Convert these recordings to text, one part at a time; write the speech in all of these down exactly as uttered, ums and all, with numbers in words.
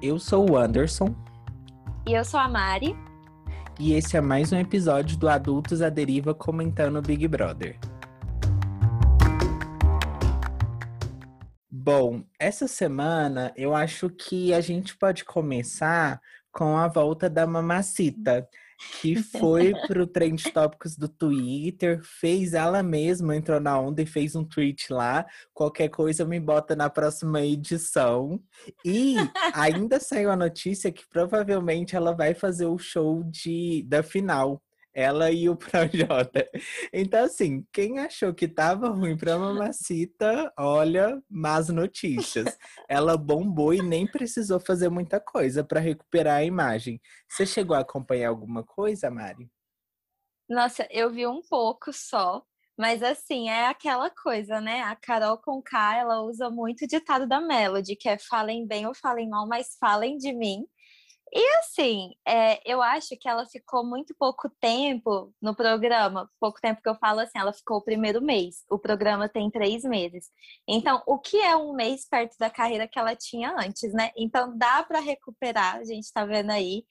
Eu sou o Anderson. E eu sou a Mari. E esse é mais um episódio do Adultos à Deriva comentando Big Brother. Bom, essa semana eu acho que a gente pode começar com a volta da Mamacita, que foi pro Trend Tópicos do Twitter, fez ela mesma, entrou na onda e fez um tweet lá. Qualquer coisa me bota na próxima edição. E ainda saiu a notícia que provavelmente ela vai fazer o show de, da final. Ela e o Projota. Então, assim, quem achou que tava ruim pra Mamacita, olha, más notícias. Ela bombou e nem precisou fazer muita coisa pra recuperar a imagem. Você chegou a acompanhar alguma coisa, Mari? Nossa, eu vi um pouco só. Mas, assim, é aquela coisa, né? A Carol Conká, ela usa muito o ditado da Melody, que é falem bem ou falem mal, mas falem de mim. E assim, é, eu acho que ela ficou muito pouco tempo no programa. Pouco tempo que eu falo assim, ela ficou o primeiro mês. O programa tem três meses. Então, o que é um mês perto da carreira que ela tinha antes, né? Então, dá pra recuperar, a gente tá vendo aí.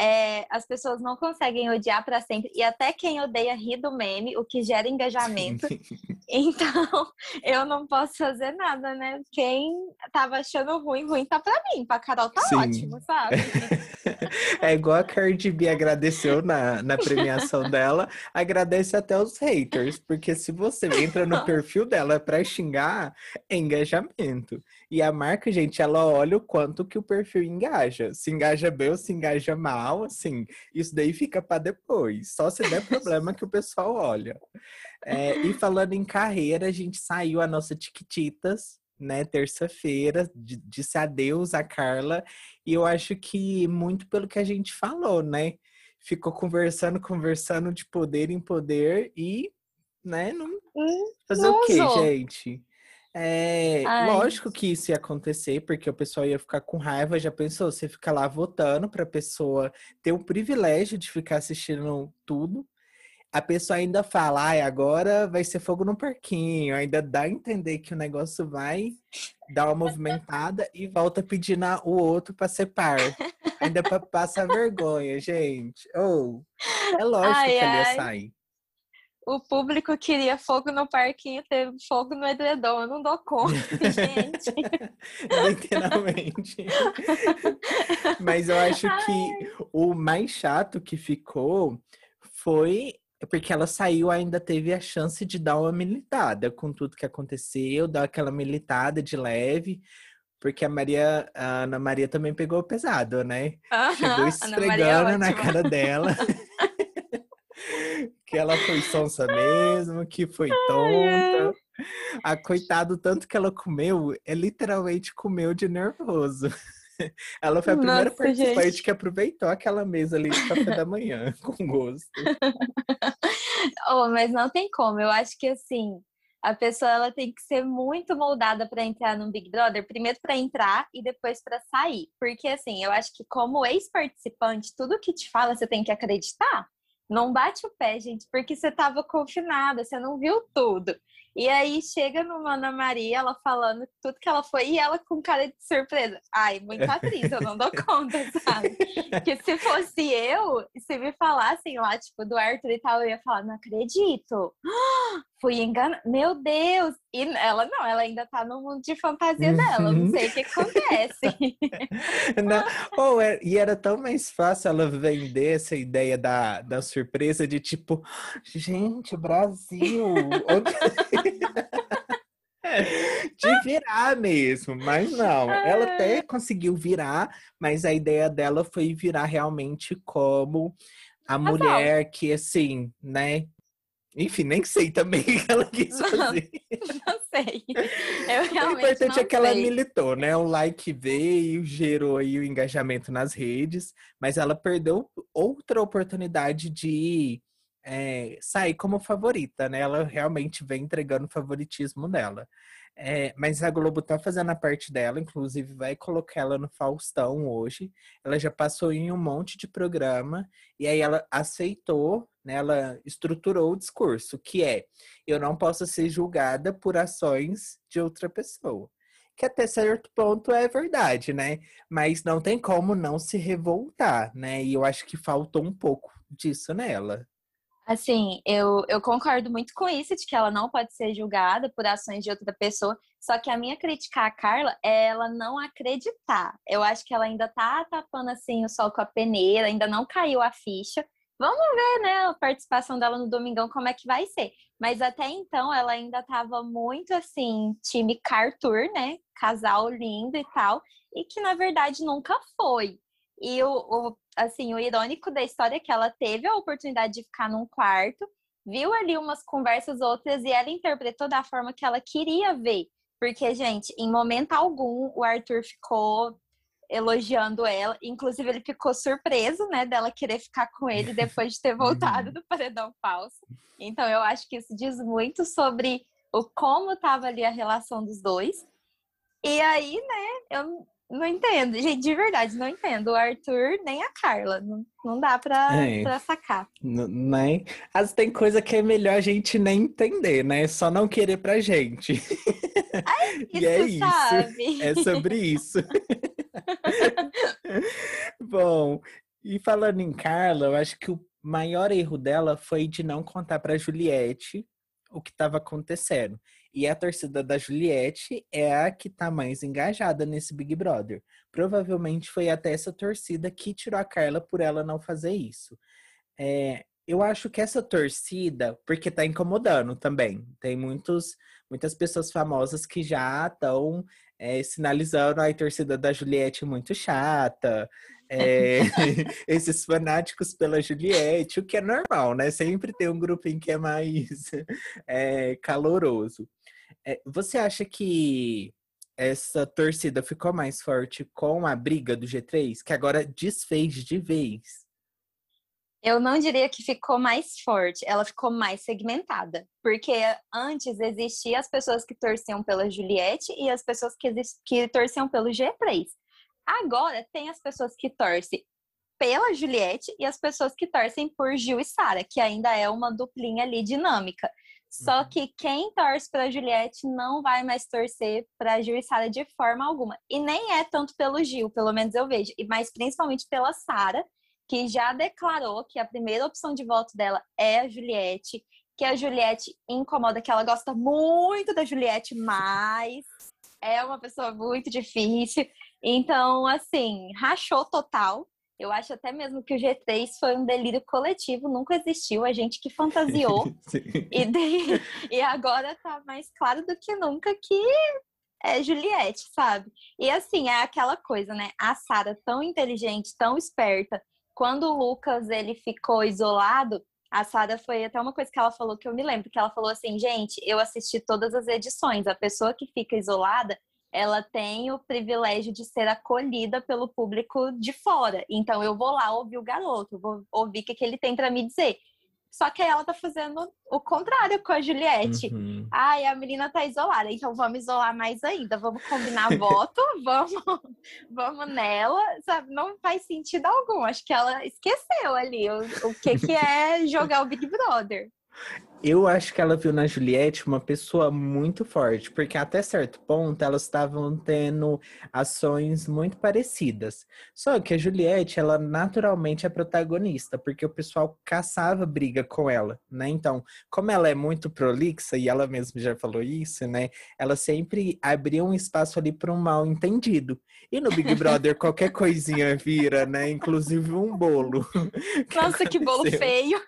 É, as pessoas não conseguem odiar pra sempre. E até quem odeia ri do meme, o que gera engajamento. Então, eu não posso fazer nada, né? Quem tava achando ruim, ruim tá pra mim. Pra Carol tá Sim. ótimo, sabe? É igual a Cardi B agradeceu na, na premiação dela. Agradece até os haters. Porque se você entra no perfil dela pra xingar, é engajamento. E a marca, gente, ela olha o quanto que o perfil engaja. Se engaja bem ou se engaja mal. Assim, isso daí fica para depois, só se der problema que o pessoal olha. É, e falando em carreira, a gente saiu a nossa Tiquititas, né, terça-feira, disse adeus a Carla, e eu acho que muito pelo que a gente falou, né, ficou conversando, conversando de poder em poder e, né, não... Fazer o quê, gente? É, lógico que isso ia acontecer, porque o pessoal ia ficar com raiva. Já pensou? Você fica lá votando pra pessoa ter o privilégio de ficar assistindo tudo. A pessoa ainda fala, ai, agora vai ser fogo no parquinho. Ainda dá a entender que o negócio vai dar uma movimentada e volta pedindo o outro pra ser par. Ainda pra passar vergonha, gente. Oh, é lógico ai, que ai. ele ia sair. O público queria fogo no parquinho, teve fogo no edredom. Eu não dou conta, gente. Literalmente. Mas eu acho Ai. que o mais chato que ficou foi... Porque ela saiu, ainda teve a chance de dar uma militada com tudo que aconteceu. Dar aquela militada de leve. Porque a, Maria, a Ana Maria também pegou pesado, né? Uh-huh. Chegou esfregando é na cara dela. Que ela foi sonsa mesmo, que foi tonta. A coitada, tanto que ela comeu, é literalmente comeu de nervoso. Ela foi a primeira Nossa, participante gente. que aproveitou aquela mesa ali de café da manhã, com gosto. Oh, mas não tem como, eu acho que assim... A pessoa ela tem que ser muito moldada para entrar no Big Brother. Primeiro para entrar e depois para sair. Porque assim, eu acho que como ex-participante, tudo que te fala você tem que acreditar. Não bate o pé, gente, porque você estava confinada, você não viu tudo. E aí chega numa Ana Maria, ela falando tudo que ela foi, e ela com cara de surpresa. Ai, muito atriz, eu não dou conta, sabe? Que se fosse eu, se me falassem lá, tipo, do Arthur e tal, eu ia falar, não acredito. Ah, fui enganada, meu Deus. E ela não, ela ainda tá no mundo de fantasia uhum. dela, não sei o que acontece. Não. Oh, e era tão mais fácil ela vender essa ideia da, da surpresa de tipo, gente, Brasil, de virar mesmo, mas não, ela até conseguiu virar, mas a ideia dela foi virar realmente como a ah, mulher bom. que assim, né? Enfim, nem sei também o que ela quis não, fazer. Não sei. Eu realmente o importante não é que ela sei. militou, né? O like veio, gerou aí o engajamento nas redes, mas ela perdeu outra oportunidade de é, sair como favorita, né? Ela realmente vem entregando o favoritismo dela. É, mas a Globo tá fazendo a parte dela, inclusive vai colocar ela no Faustão hoje. Ela já passou em um monte de programa e aí ela aceitou, né, ela estruturou o discurso, que é, eu não posso ser julgada por ações de outra pessoa. que até certo ponto é verdade, né? Mas não tem como não se revoltar, né? E eu acho que faltou um pouco disso nela. Assim, eu, eu concordo muito com isso, de que ela não pode ser julgada por ações de outra pessoa. Só que a minha crítica à Carla é ela não acreditar. Eu acho que ela ainda tá tapando assim o sol com a peneira, ainda não caiu a ficha. Vamos ver, né, a participação dela no Domingão, como é que vai ser. Mas até então, ela ainda tava muito, assim, time Arthur, né? Casal lindo e tal. E que, na verdade, nunca foi. E, o, o, assim, o irônico da história é que ela teve a oportunidade de ficar num quarto, viu ali umas conversas outras e ela interpretou da forma que ela queria ver. Porque, gente, em momento algum, o Arthur ficou elogiando ela, inclusive ele ficou surpreso, né, dela querer ficar com ele depois de ter voltado do paredão falso. Então eu acho que isso diz muito sobre o como tava ali a relação dos dois. E aí, né, eu não entendo, gente, de verdade, não entendo o Arthur nem a Carla, não, não dá pra, é, pra sacar. Nem, as tem coisa que é melhor a gente nem entender, né, só não querer pra gente. Ai, isso, e é isso, sabe? É sobre isso. Bom, e falando em Carla, eu acho que o maior erro dela foi de não contar pra Juliette o que estava acontecendo. E a torcida da Juliette é a que tá mais engajada nesse Big Brother. Provavelmente foi até essa torcida que tirou a Carla por ela não fazer isso. É, eu acho que essa torcida, porque tá incomodando também. Tem muitos, muitas pessoas famosas que já estão... É, sinalizando a torcida da Juliette muito chata, é, esses fanáticos pela Juliette, o que é normal, né? Sempre tem um grupinho que é mais é, caloroso. É, você acha que essa torcida ficou mais forte com a briga do G três, que agora desfez de vez? Eu não diria que ficou mais forte, ela ficou mais segmentada. Porque antes existiam as pessoas que torciam pela Juliette e as pessoas que, que torciam pelo G três. Agora tem as pessoas que torcem pela Juliette e as pessoas que torcem por Gil e Sarah, que ainda é uma duplinha ali dinâmica. Só uhum. que quem torce pra Juliette não vai mais torcer pra Gil e Sarah de forma alguma. E nem é tanto pelo Gil, pelo menos eu vejo, mas principalmente pela Sarah, que já declarou que a primeira opção de voto dela é a Juliette, que a Juliette incomoda, que ela gosta muito da Juliette, mas é uma pessoa muito difícil. Então, assim, rachou total. Eu acho até mesmo que o G três foi um delírio coletivo, nunca existiu, a gente que fantasiou. e, de... e agora tá mais claro do que nunca que... é Juliette, sabe? E assim, é aquela coisa, né? A Sarah tão inteligente, tão esperta, quando o Lucas, ele ficou isolado, a Sarah foi até uma coisa que ela falou que eu me lembro, que ela falou assim, gente, eu assisti todas as edições, a pessoa que fica isolada, ela tem o privilégio de ser acolhida pelo público de fora, então eu vou lá ouvir o garoto, vou ouvir o que, que ele tem pra me dizer. Só que aí ela tá fazendo o contrário com a Juliette. Uhum. Ai, a menina tá isolada, então vamos isolar mais ainda. Vamos combinar voto, vamos, vamos nela, sabe? Não faz sentido algum. Acho que ela esqueceu ali o, o que, que é jogar o Big Brother. Eu acho que ela viu na Juliette uma pessoa muito forte, porque até certo ponto elas estavam tendo ações muito parecidas. Só que a Juliette, ela naturalmente é protagonista, porque o pessoal caçava briga com ela, né? Então, como ela é muito prolixa, e ela mesma já falou isso, né? Ela sempre abria um espaço ali para um mal entendido. E no Big Brother, qualquer coisinha vira, né? Inclusive um bolo. Nossa, que, que bolo feio!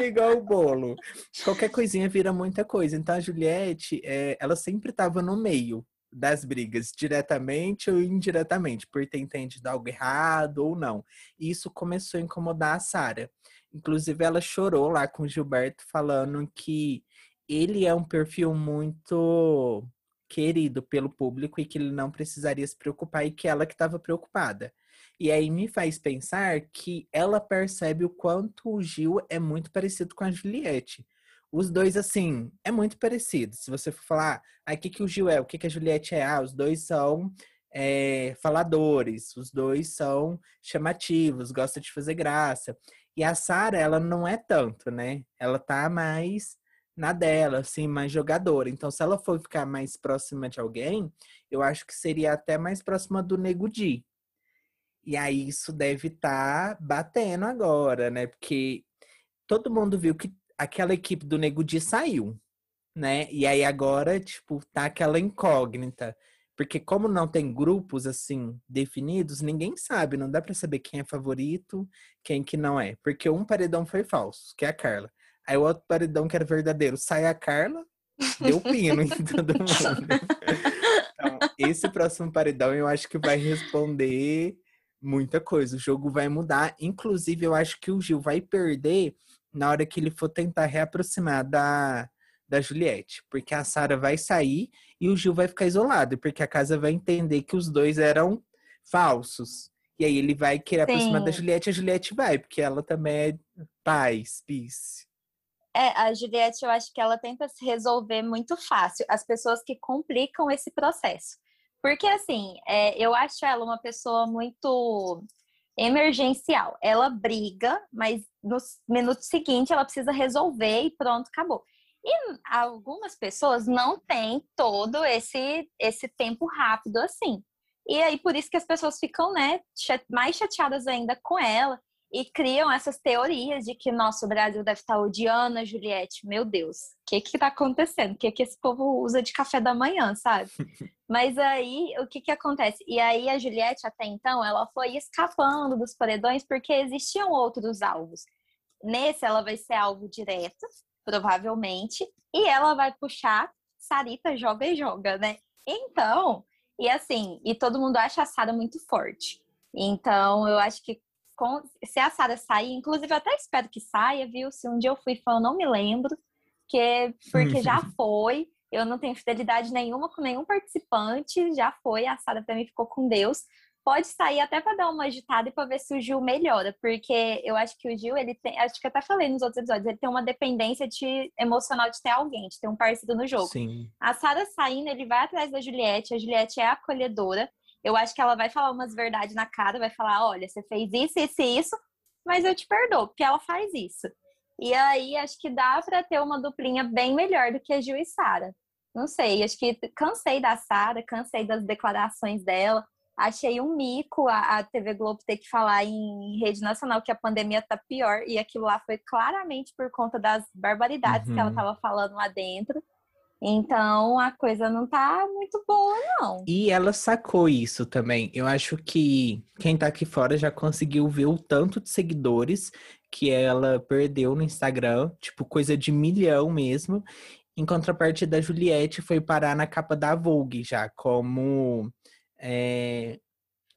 Igual o bolo. Qualquer coisinha vira muita coisa. Então a Juliette, é, ela sempre estava no meio das brigas, diretamente ou indiretamente, por ter entendido algo errado ou não. E isso começou a incomodar a Sarah. Inclusive ela chorou lá com o Gilberto, falando que ele é um perfil muito querido pelo público e que ele não precisaria se preocupar, e que ela que estava preocupada. E aí me faz pensar que ela percebe o quanto o Gil é muito parecido com a Juliette. Os dois, assim, é muito parecido. Se você for falar, ah, o que, que o Gil é, o que, que a Juliette é, ah, os dois são é, faladores, os dois são chamativos, gostam de fazer graça. E a Sarah, ela não é tanto, né? Ela tá mais na dela, assim, mais jogadora. Então, se ela for ficar mais próxima de alguém, eu acho que seria até mais próxima do Nego Di. E aí, isso deve estar tá batendo agora, né? Porque todo mundo viu que aquela equipe do Nego Di saiu, né? E aí, agora, tipo, tá aquela incógnita. Porque como não tem grupos, assim, definidos, ninguém sabe. Não dá pra saber quem é favorito, quem que não é. Porque um paredão foi falso, que é a Carla. Aí o outro paredão, que era verdadeiro, sai a Carla, deu pino em todo mundo. Então, esse próximo paredão, eu acho que vai responder muita coisa. O jogo vai mudar. Inclusive, eu acho que o Gil vai perder na hora que ele for tentar reaproximar da... da Juliette, porque a Sarah vai sair e o Gil vai ficar isolado, porque a casa vai entender que os dois eram falsos. E aí ele vai querer Sim. aproximar da Juliette, a Juliette vai, porque ela também é paz, peace. É, a Juliette, eu acho que ela tenta se resolver muito fácil. As pessoas que complicam esse processo. Porque, assim, é, eu acho ela uma pessoa muito emergencial. Ela briga, mas no minuto seguinte ela precisa resolver e pronto, acabou. E algumas pessoas não têm todo esse, esse tempo rápido assim. E aí, por isso que as pessoas ficam, né, mais chateadas ainda com ela. E criam essas teorias de que, nossa, o Brasil deve estar odiando a Juliette. Meu Deus, o que que tá acontecendo? O que que esse povo usa de café da manhã, sabe? Mas aí, o que que acontece? E aí, a Juliette, até então, ela foi escapando dos paredões porque existiam outros alvos. Nesse, ela vai ser alvo direto. Provavelmente, e ela vai puxar Sarita, joga e joga, né? Então, e assim, e todo mundo acha a Sarah muito forte. Então, eu acho que com, se a Sarah sair, inclusive eu até espero que saia, viu? Se um dia eu fui fã, eu não me lembro, que, porque já foi, eu não tenho fidelidade nenhuma com nenhum participante, já foi, a Sarah pra mim ficou com Deus. Pode sair até para dar uma agitada e para ver se o Gil melhora, porque eu acho que o Gil, ele tem, acho que eu até falei nos outros episódios, ele tem uma dependência de, emocional de ter alguém, de ter um parceiro no jogo. Sim. A Sarah saindo, ele vai atrás da Juliette, a Juliette é acolhedora, eu acho que ela vai falar umas verdades na cara, vai falar, olha, você fez isso, isso e isso, mas eu te perdoo, porque ela faz isso. E aí, acho que dá para ter uma duplinha bem melhor do que a Gil e Sarah. Não sei, acho que cansei da Sarah, cansei das declarações dela. Achei um mico a, a T V Globo ter que falar em rede nacional que a pandemia tá pior. E aquilo lá foi claramente por conta das barbaridades uhum. que ela tava falando lá dentro. Então, a coisa não tá muito boa, não. E ela sacou isso também. Eu acho que quem tá aqui fora já conseguiu ver o tanto de seguidores que ela perdeu no Instagram. Tipo, coisa de milhão mesmo. Em contrapartida, a Juliette foi parar na capa da Vogue já, como... É,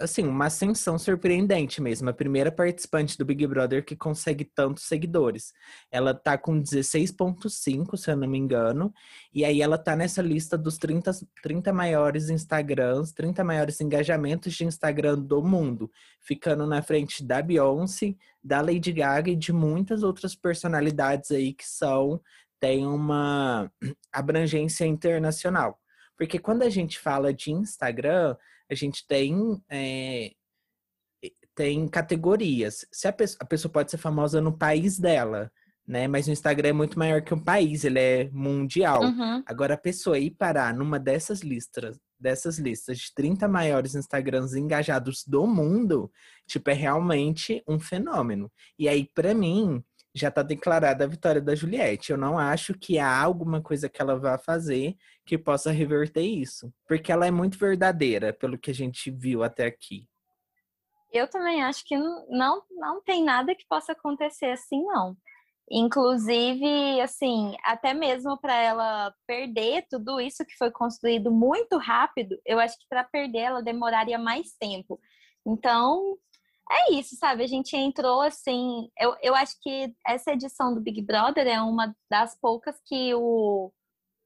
assim, uma ascensão surpreendente mesmo. A primeira participante do Big Brother que consegue tantos seguidores. Ela tá com dezesseis vírgula cinco, se eu não me engano. E aí ela tá nessa lista dos trinta, trinta maiores Instagrams, trinta maiores engajamentos de Instagram do mundo. Ficando na frente da Beyoncé, da Lady Gaga e de muitas outras personalidades aí que são... Tem uma abrangência internacional. Porque quando a gente fala de Instagram, a gente tem, é, tem categorias. Se a, pessoa, a pessoa pode ser famosa no país dela, né? Mas o Instagram é muito maior que um país, ele é mundial. Uhum. Agora, a pessoa ir parar numa dessas listas, dessas listas de trinta maiores Instagrams engajados do mundo, tipo, é realmente um fenômeno. E aí, pra mim, já tá declarada a vitória da Juliette. Eu não acho que há alguma coisa que ela vá fazer que possa reverter isso. Porque ela é muito verdadeira, pelo que a gente viu até aqui. Eu também acho que não, não tem nada que possa acontecer assim, não. Inclusive, assim, até mesmo para ela perder tudo isso que foi construído muito rápido, eu acho que para perder ela demoraria mais tempo. Então... É isso, sabe? A gente entrou assim... Eu, eu acho que essa edição do Big Brother é uma das poucas que o,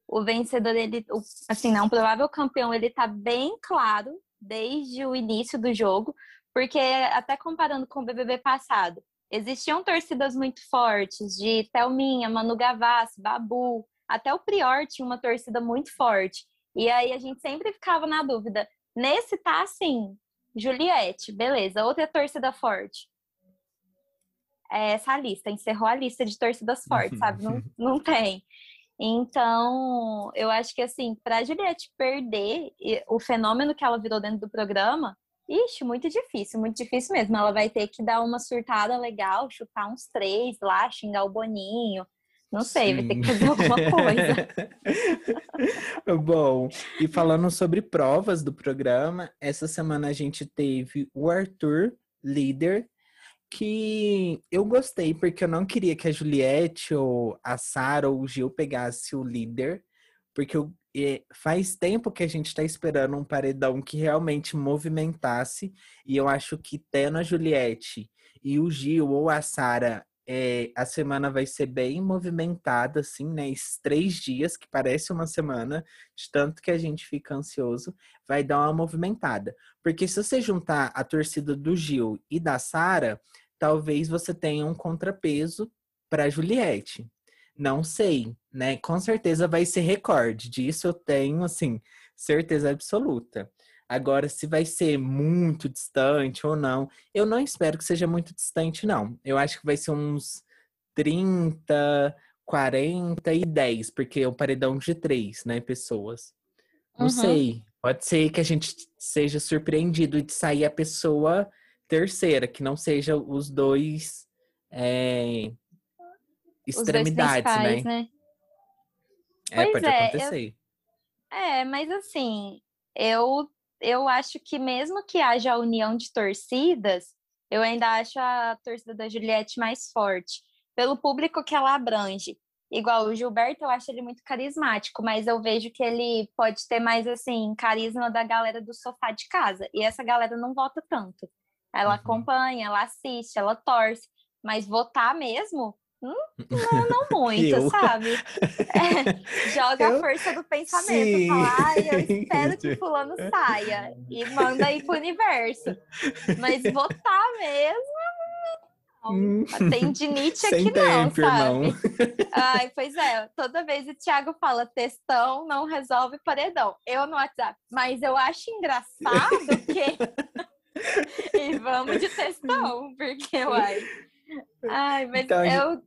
o vencedor, ele, o, assim, né, um provável campeão, ele tá bem claro desde o início do jogo, porque até comparando com o B B B passado, existiam torcidas muito fortes de Thelminha, Manu Gavassi, Babu, até o Prior tinha uma torcida muito forte. E aí a gente sempre ficava na dúvida. Nesse tá assim... Juliette, beleza. Outra torcida forte. É essa lista, encerrou a lista de torcidas fortes, sabe? Não, não tem. Então, eu acho que assim, pra Juliette perder o fenômeno que ela virou dentro do programa, ixi, muito difícil, muito difícil mesmo. Ela vai ter que dar uma surtada legal, chutar uns três lá, xingar o Boninho. Não sei, sim, vai ter que fazer alguma coisa. Bom, e falando sobre provas do programa, essa semana a gente teve o Arthur, líder, que eu gostei, porque eu não queria que a Juliette ou a Sarah ou o Gil pegasse o líder, porque eu, é, faz tempo que a gente tá esperando um paredão que realmente movimentasse, e eu acho que tendo a Juliette e o Gil ou a Sarah, é, a semana vai ser bem movimentada, assim, né? Esses três dias, que parece uma semana, de tanto que a gente fica ansioso, vai dar uma movimentada. Porque se você juntar a torcida do Gil e da Sarah, talvez você tenha um contrapeso para Juliette. Não sei, né? Com certeza vai ser recorde. Disso eu tenho, assim, certeza absoluta. Agora, se vai ser muito distante ou não, eu não espero que seja muito distante, não. Eu acho que vai ser uns trinta, quarenta e dez, porque é um paredão de três, né, pessoas. Não uhum. sei, pode ser que a gente seja surpreendido de sair a pessoa terceira, que não seja os dois é, extremidades, os dois né? né? É, pois pode é, acontecer. Eu... É, mas assim, eu... Eu acho que mesmo que haja a união de torcidas, eu ainda acho a torcida da Juliette mais forte, pelo público que ela abrange. Igual o Gilberto, eu acho ele muito carismático, mas eu vejo que ele pode ter mais, assim, carisma da galera do sofá de casa. E essa galera não vota tanto. Ela uhum. acompanha, ela assiste, ela torce. Mas votar mesmo... Hum, não, não muito, eu. sabe? É, joga eu? a força do pensamento. Sim. Fala, ai, eu espero que fulano saia. E manda aí pro universo. Mas votar mesmo... Não. Tem dinite aqui não, tempo, sabe? Irmão. Ai, pois é. Toda vez o Thiago fala, textão não resolve paredão. Eu no WhatsApp. Mas eu acho engraçado que... E vamos de textão, porque, uai... Ai, mas então, eu...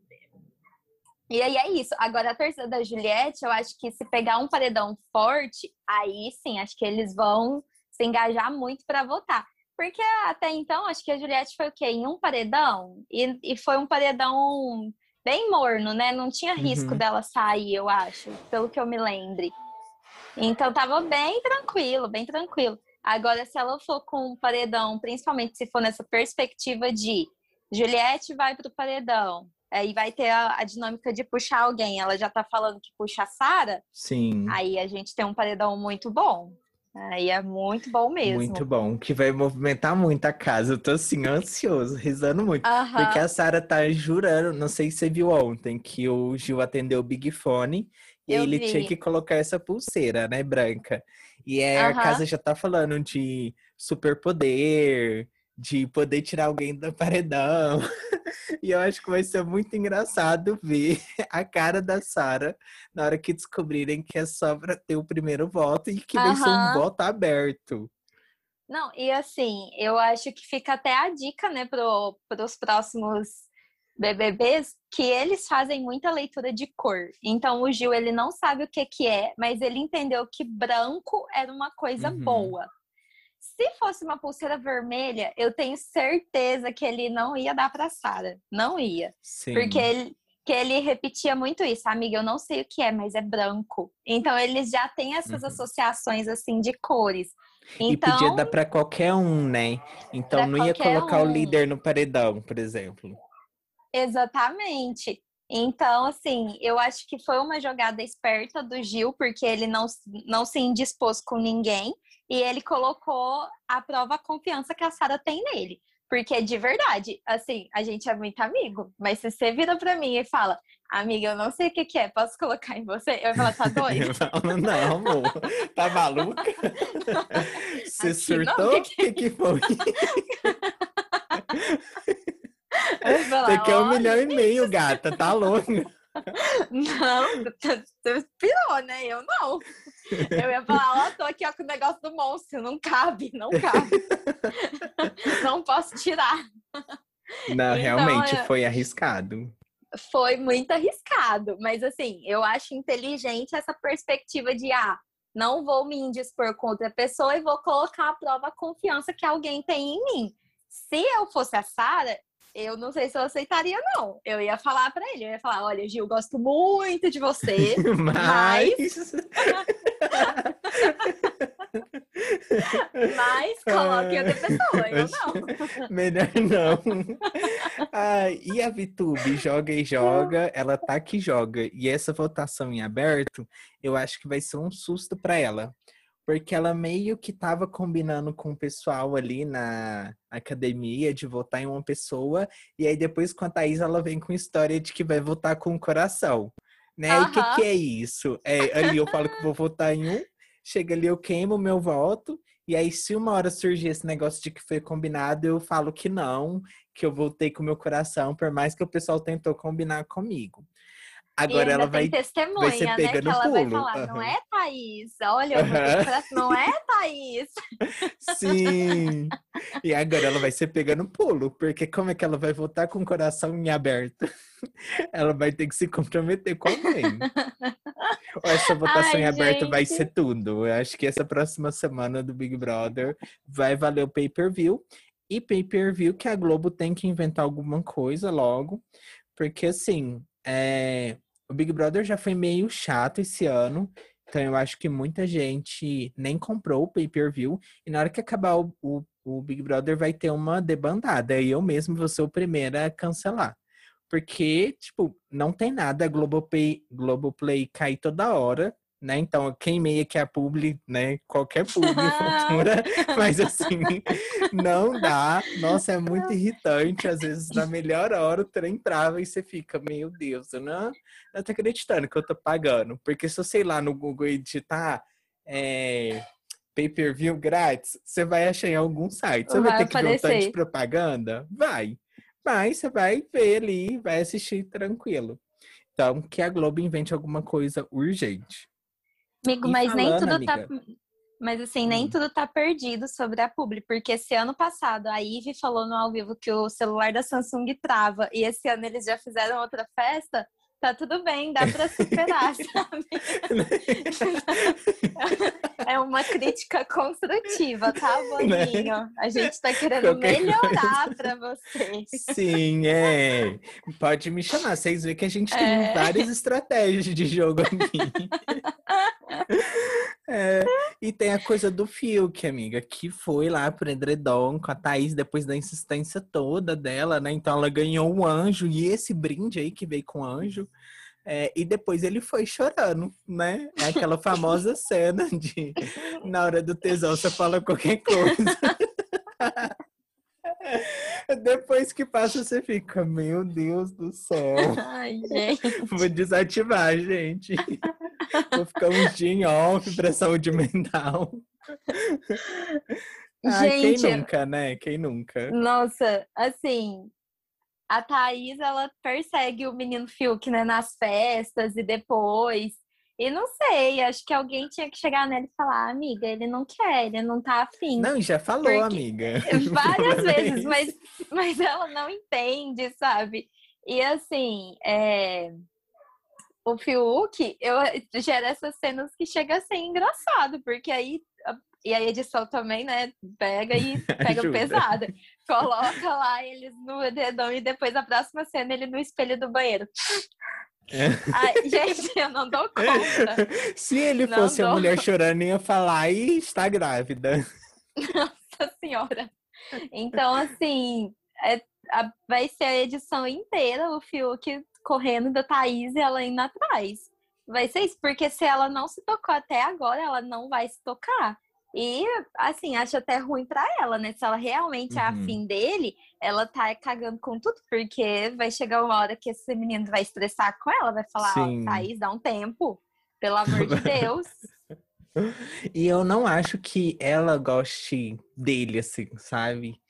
E aí é isso. Agora, a torcida da Juliette, eu acho que se pegar um paredão forte, aí sim, acho que eles vão se engajar muito para votar. Porque até então, acho que a Juliette foi o quê? Em um paredão? E, e foi um paredão bem morno, né? Não tinha risco uhum. dela sair, eu acho, pelo que eu me lembre. Então, tava bem tranquilo, bem tranquilo. Agora, se ela for com um paredão, principalmente se for nessa perspectiva de... Juliette vai pro paredão. Aí vai ter a, a dinâmica de puxar alguém. Ela já tá falando que puxa a Sarah. Sim. Aí a gente tem um paredão muito bom. Aí é muito bom mesmo. Muito bom. Que vai movimentar muito a casa. Eu tô assim, ansioso, rezando muito. Uh-huh. Porque a Sarah tá jurando, não sei se você viu ontem, que o Gil atendeu o Big Fone. E Eu ele vi. tinha que colocar essa pulseira, né, branca. E aí, uh-huh. a casa já tá falando de superpoder... de poder tirar alguém do paredão. E eu acho que vai ser muito engraçado ver a cara da Sarah na hora que descobrirem que é só para ter o primeiro voto e que uhum. vai ser um voto aberto. Não, e assim, eu acho que fica até a dica, né, pro, pros próximos B B Bs, que eles fazem muita leitura de cor. Então, o Gil, ele não sabe o que que é, mas ele entendeu que branco era uma coisa uhum. boa. Se fosse uma pulseira vermelha, eu tenho certeza que ele não ia dar pra Sarah. Não ia. Sim. Porque ele, que ele repetia muito isso. Amiga, eu não sei o que é, mas é branco. Então, eles já têm essas uhum. associações, assim, de cores. Então, e podia dar pra qualquer um, né? Então, não ia colocar um. o líder no paredão, por exemplo. Exatamente. Então, assim, eu acho que foi uma jogada esperta do Gil, porque ele não, não se indispôs com ninguém. E ele colocou à prova a confiança que a Sarah tem nele. Porque, de verdade, assim, a gente é muito amigo. Mas se você vira pra mim e fala, amiga, eu não sei o que que é, posso colocar em você? Eu ia falar, tá doido? Não, não, amor. Tá maluca? Você Aqui, surtou? O que que foi? Eu falar, você quer um milhão e meio, gata. Tá louca. Não, você pirou, né? Eu não. Eu ia falar, ó, oh, tô aqui ó, com o negócio do monstro, não cabe, não cabe. Não posso tirar. Não, então, realmente eu... foi arriscado. foi muito arriscado. Mas assim, eu acho inteligente essa perspectiva de ah, não vou me indispor contra a pessoa e vou colocar à prova a confiança que alguém tem em mim. Se eu fosse a Sarah, eu não sei se eu aceitaria, não. Eu ia falar pra ele, eu ia falar, olha, Gil, gosto muito de você, mas... mas coloque outra pessoa, eu não. Melhor não. Ah, e a Viih Tube joga e joga, ela tá que joga. E essa votação em aberto, eu acho que vai ser um susto pra ela. Porque ela meio que tava combinando com o pessoal ali na academia de votar em uma pessoa. E aí depois com a Thaís ela vem com história de que vai votar com o coração. Né? Uhum. E o que, que é isso? É, ali eu falo que vou votar em um, chega ali eu queimo o meu voto. E aí se uma hora surgir esse negócio de que foi combinado, eu falo que não. Que eu votei com o meu coração, por mais que o pessoal tentou combinar comigo. Agora ela vai, vai ser pega, né, no ela pulo. Vai falar, uhum. Não é, Thaís? Olha, eu uhum. pra... não é, Thaís? Sim. E agora ela vai ser pega no pulo. Porque como é que ela vai votar com o coração em aberto? Ela vai ter que se comprometer com alguém. Essa votação Ai, em aberto gente. Vai ser tudo. Eu acho que essa próxima semana do Big Brother vai valer o pay-per-view. E pay-per-view que a Globo tem que inventar alguma coisa logo. Porque assim... É, o Big Brother já foi meio chato esse ano, então eu acho que muita gente nem comprou o pay-per-view e na hora que acabar o, o, o Big Brother vai ter uma debandada e eu mesmo vou ser o primeiro a cancelar. Porque, tipo, não tem nada, a Globoplay, Globoplay cai toda hora, né? Então eu queimei aqui a publi, né? Qualquer publi futura, mas assim, não dá. Nossa, é muito irritante. Às vezes, na melhor hora, o trem trava e você fica, meu Deus, eu não, não tô acreditando que eu tô pagando. Porque se eu sei lá no Google editar é, pay-per-view grátis, você vai achar em algum site. Você vai, vai ter que aparecer. Ver um tanto de propaganda? Vai. Mas você vai ver ali, vai assistir tranquilo. Então, que a Globo invente alguma coisa urgente. Amigo, mas falando, nem tudo amiga. Tá. Mas assim, nem hum. tudo tá perdido sobre a publi, porque esse ano passado a Ivy falou no ao vivo que o celular da Samsung trava, e esse ano eles já fizeram outra festa, tá tudo bem, dá pra superar, sabe? É uma crítica construtiva, tá, Boninho? Né? A gente tá querendo Qualquer melhorar coisa. Pra vocês. Sim, é. Pode me chamar, vocês veem que a gente é. Tem várias estratégias de jogo aqui. É, e tem a coisa do Fiuk, amiga, que foi lá pro edredom com a Thaís depois da insistência toda dela, né? Então ela ganhou um anjo e esse brinde aí que veio com o anjo. É, e depois ele foi chorando, né? Aquela famosa cena de na hora do tesão você fala qualquer coisa. Depois que passa, você fica, meu Deus do céu. Ai, gente. Vou desativar, gente. Vou ficar um dia em off pra saúde mental. Ai, gente, quem nunca, né? Quem nunca? Nossa, assim, a Thaís, ela persegue o menino Fiuk, né? Nas festas e depois. E não sei, acho que alguém tinha que chegar nele e falar, amiga, ele não quer, ele não tá afim. Não, já falou, porque... amiga. Várias vezes, mas, mas ela não entende, sabe? E assim, é... o Fiuk, eu gera essas cenas que chega a ser engraçado, porque aí, e a edição também, né, pega e pega pesado. Coloca lá eles no dedão e depois a próxima cena ele no espelho do banheiro. É. Ai, gente, eu não dou conta. Se ele não fosse dou... a mulher chorando, ia falar, e está grávida. Nossa senhora. Então, assim, é, a, vai ser a edição inteira, o Fiuk correndo da Thaís e ela indo atrás. Vai ser isso, porque se ela não se tocou até agora, ela não vai se tocar. E, assim, acho até ruim pra ela, né? Se ela realmente uhum. é afim dele, ela tá cagando com tudo, porque vai chegar uma hora que esse menino vai estressar com ela, vai falar, ó, oh, Thaís, dá um tempo, pelo amor de Deus. E eu não acho que ela goste dele, assim, sabe?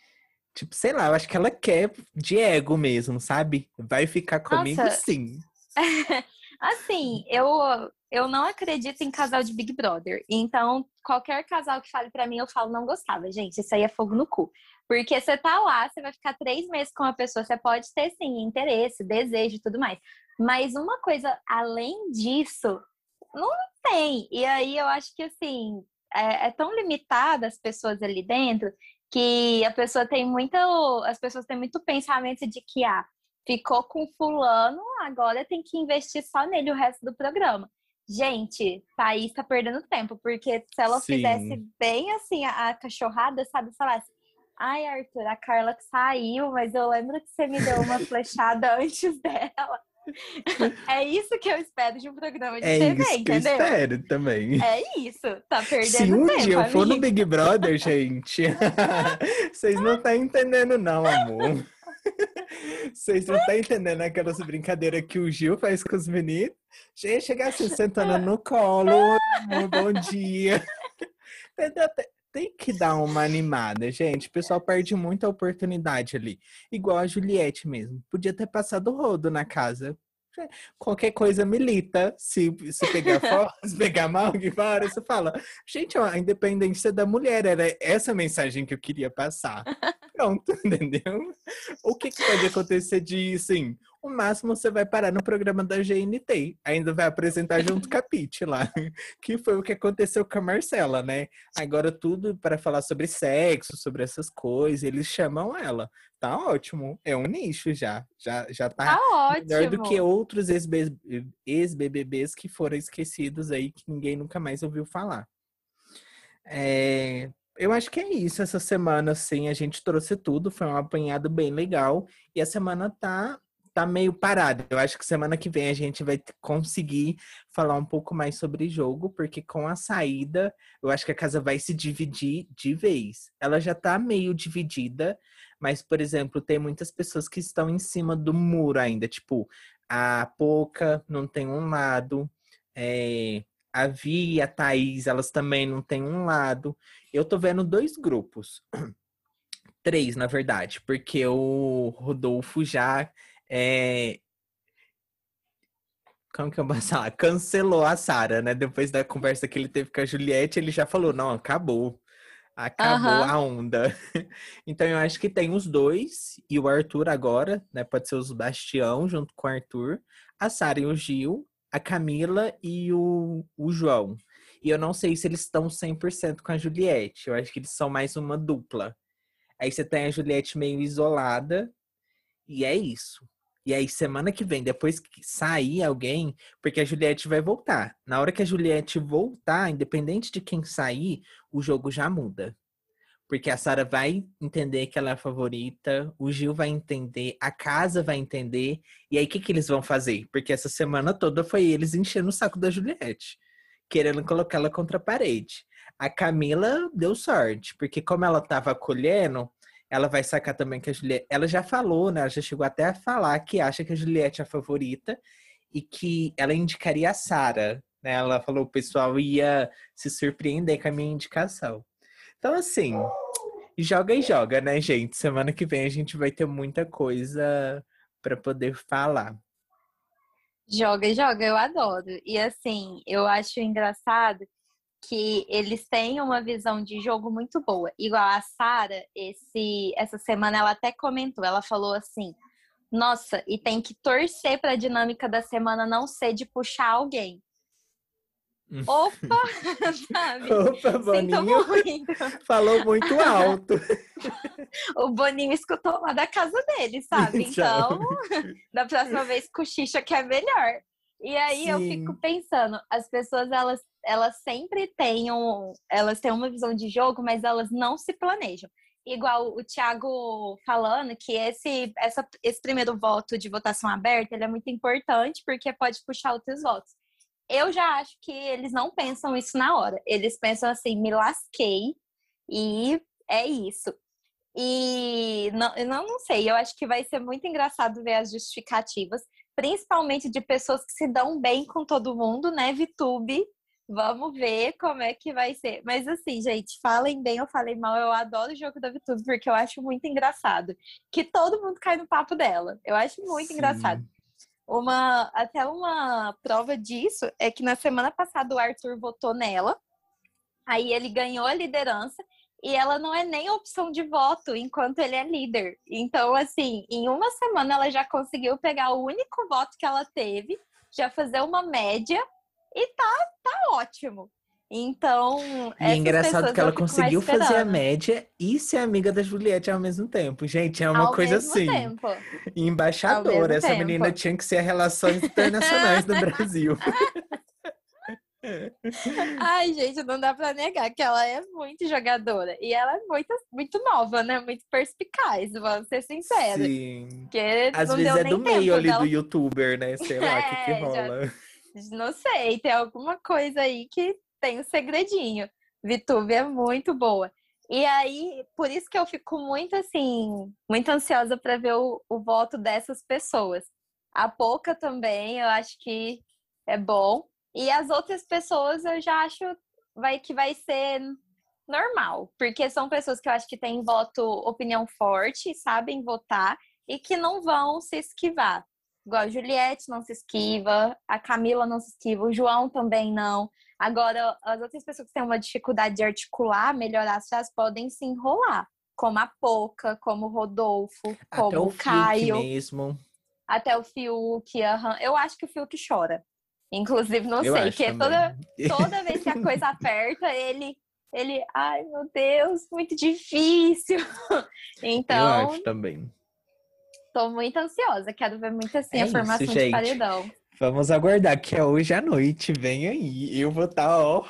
Tipo, sei lá, eu acho que ela quer de ego mesmo, sabe? Vai ficar comigo, Nossa. Sim. Assim, eu, eu não acredito em casal de Big Brother. Então, qualquer casal que fale pra mim, eu falo, não gostava, gente. Isso aí é fogo no cu. Porque você tá lá, você vai ficar três meses com a pessoa, você pode ter, sim, interesse, desejo e tudo mais. Mas uma coisa além disso, não tem. E aí eu acho que, assim, é, é tão limitada as pessoas ali dentro que a pessoa tem muito, as pessoas têm muito pensamento de que, ah, ficou com fulano, agora tem que investir só nele o resto do programa. Gente, Thaís tá perdendo tempo, porque se ela Sim. fizesse bem assim a, a cachorrada, sabe, falasse, ai, Arthur, a Carla que saiu, mas eu lembro que você me deu uma flechada antes dela. É isso que eu espero de um programa de é T V, isso que entendeu? Eu espero também. É isso, tá perdendo tempo. Se um tempo, dia eu amigo. for no Big Brother, gente, vocês não estão tá entendendo não, amor. Vocês não estão entendendo aquelas brincadeiras que o Gil faz com os meninos? Gente, chegar assim, sentando no colo, bom dia. Tem que dar uma animada, gente. O pessoal perde muita oportunidade ali. Igual a Juliette mesmo. Podia ter passado o rodo na casa. Qualquer coisa milita. Se, se pegar foto, se pegar mal, que para, você fala. Gente, ó, a independência da mulher era essa mensagem que eu queria passar. Pronto, entendeu? O que, que pode acontecer de, assim, o máximo você vai parar no programa da G N T. Ainda vai apresentar junto com a Pitty lá. Que foi o que aconteceu com a Marcela, né? Agora tudo para falar sobre sexo, sobre essas coisas. Eles chamam ela. Tá ótimo. É um nicho já. Já, já tá, tá melhor ótimo. do que outros ex-B B Bs que foram esquecidos aí, que ninguém nunca mais ouviu falar. É... Eu acho que é isso, essa semana, assim, a gente trouxe tudo, foi um apanhado bem legal, e a semana tá, tá meio parada. Eu acho que semana que vem a gente vai conseguir falar um pouco mais sobre jogo, porque com a saída, eu acho que a casa vai se dividir de vez. Ela já tá meio dividida, mas, por exemplo, tem muitas pessoas que estão em cima do muro ainda, tipo, a Pocah não tem um lado, é... a Viih e a Thaís, elas também não têm um lado. Eu tô vendo dois grupos. Três, na verdade. Porque o Rodolfo já... É... Como que eu vou falar? Cancelou a Sarah, né? Depois da conversa que ele teve com a Juliette, ele já falou, não, acabou. Acabou uhum. a onda. Então, eu acho que tem os dois. E o Arthur agora, né? Pode ser os Bastião, junto com o Arthur. A Sarah e o Gil. A Camila e o, o João. E eu não sei se eles estão cem por cento com a Juliette. Eu acho que eles são mais uma dupla. Aí você tem a Juliette meio isolada. E é isso. E aí semana que vem, depois que sair alguém... Porque a Juliette vai voltar. Na hora que a Juliette voltar, independente de quem sair, o jogo já muda. Porque a Sarah vai entender que ela é a favorita, o Gil vai entender, a casa vai entender. E aí, o que, que eles vão fazer? Porque essa semana toda foi eles enchendo o saco da Juliette, querendo colocar ela contra a parede. A Camila deu sorte, porque como ela estava acolhendo, ela vai sacar também que a Juliette... Ela já falou, né? Ela já chegou até a falar que acha que a Juliette é a favorita e que ela indicaria a Sarah, né? Ela falou que o pessoal ia se surpreender com a minha indicação. Então, assim, joga e joga, né, gente? Semana que vem a gente vai ter muita coisa para poder falar. Joga e joga, eu adoro. E, assim, eu acho engraçado que eles têm uma visão de jogo muito boa. Igual a Sarah, esse, essa semana ela até comentou, ela falou assim, nossa, e tem que torcer para a dinâmica da semana não ser de puxar alguém. Opa, sabe? Opa, Boninho. Muito. Falou muito alto. O Boninho escutou lá da casa dele, sabe? Então, da próxima vez, cochicha que é melhor. E aí Sim. eu fico pensando, as pessoas, elas, elas sempre têm, um, elas têm uma visão de jogo, mas elas não se planejam. Igual o Thiago falando que esse, essa, esse primeiro voto de votação aberta, ele é muito importante porque pode puxar outros votos. Eu já acho que eles não pensam isso na hora. Eles pensam assim, me lasquei e é isso. E não, eu não sei, eu acho que vai ser muito engraçado ver as justificativas, principalmente de pessoas que se dão bem com todo mundo, né, Viih Tube? Vamos ver como é que vai ser. Mas assim, gente, falem bem ou falem mal, eu adoro o jogo da Viih Tube porque eu acho muito engraçado. Que todo mundo cai no papo dela. Eu acho muito Sim. engraçado. Uma, até uma prova disso é que na semana passada o Arthur votou nela, aí ele ganhou a liderança e ela não é nem opção de voto enquanto ele é líder. Então, assim, em uma semana ela já conseguiu pegar o único voto que ela teve, já fazer uma média e tá, tá ótimo. Então, e é engraçado que ela conseguiu fazer a média e ser amiga da Juliette ao mesmo tempo. Gente, é uma ao coisa assim. Tempo. Embaixadora. Essa tempo. Menina tinha que ser a Relações Internacionais do Brasil. Ai, gente, não dá pra negar que ela é muito jogadora. E ela é muito, muito nova, né? Muito perspicaz, vamos ser sinceros. Sim. Porque às vezes é do meio ali dela... do youtuber, né? Sei lá, o é, que, que rola. Já... Não sei, tem alguma coisa aí que tem um segredinho. Viih Tube é muito boa. E aí, por isso que eu fico muito assim, muito ansiosa pra ver o, o voto dessas pessoas. A Pocah também, eu acho que é bom. E as outras pessoas eu já acho vai, que vai ser normal. Porque são pessoas que eu acho que têm voto, opinião forte, sabem votar e que não vão se esquivar. Igual a Juliette não se esquiva, a Camila não se esquiva, o João também não. Agora, as outras pessoas que têm uma dificuldade de articular, melhorar as frases, podem se enrolar. Como a Pocah, como o Rodolfo, como até o Caio. Fiuk mesmo. Até o Fiuk. Aham. Eu acho que o Fiuk chora. Inclusive, não eu sei, porque toda, toda vez que a coisa aperta, ele, ele, ai meu Deus, muito difícil. Então, eu acho também. Tô muito ansiosa, quero ver muito assim é a formação isso, de paredão. Vamos aguardar, que é hoje à noite, vem aí. Eu vou estar, tá, ó,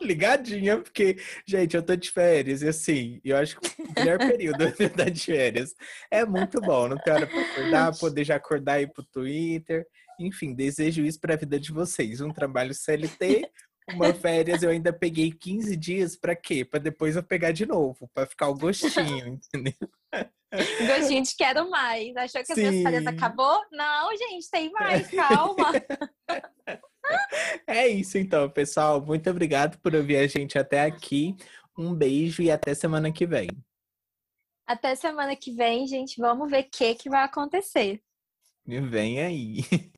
ligadinha, porque, gente, eu tô de férias, e assim, eu acho que o melhor período de estar de férias é muito bom, não tem hora pra acordar, poder já acordar e ir pro Twitter. Enfim, desejo isso para a vida de vocês. Um trabalho C L T, uma férias, eu ainda peguei quinze dias para quê? Para depois eu pegar de novo, para ficar o gostinho, entendeu? Gostinho de quero mais. Achou que as minhas férias acabou? Não, gente, tem mais, calma. É isso então, pessoal. Muito obrigado por ouvir a gente até aqui. Um beijo e até semana que vem. Até semana que vem, gente. Vamos ver o que, que vai acontecer. Vem aí.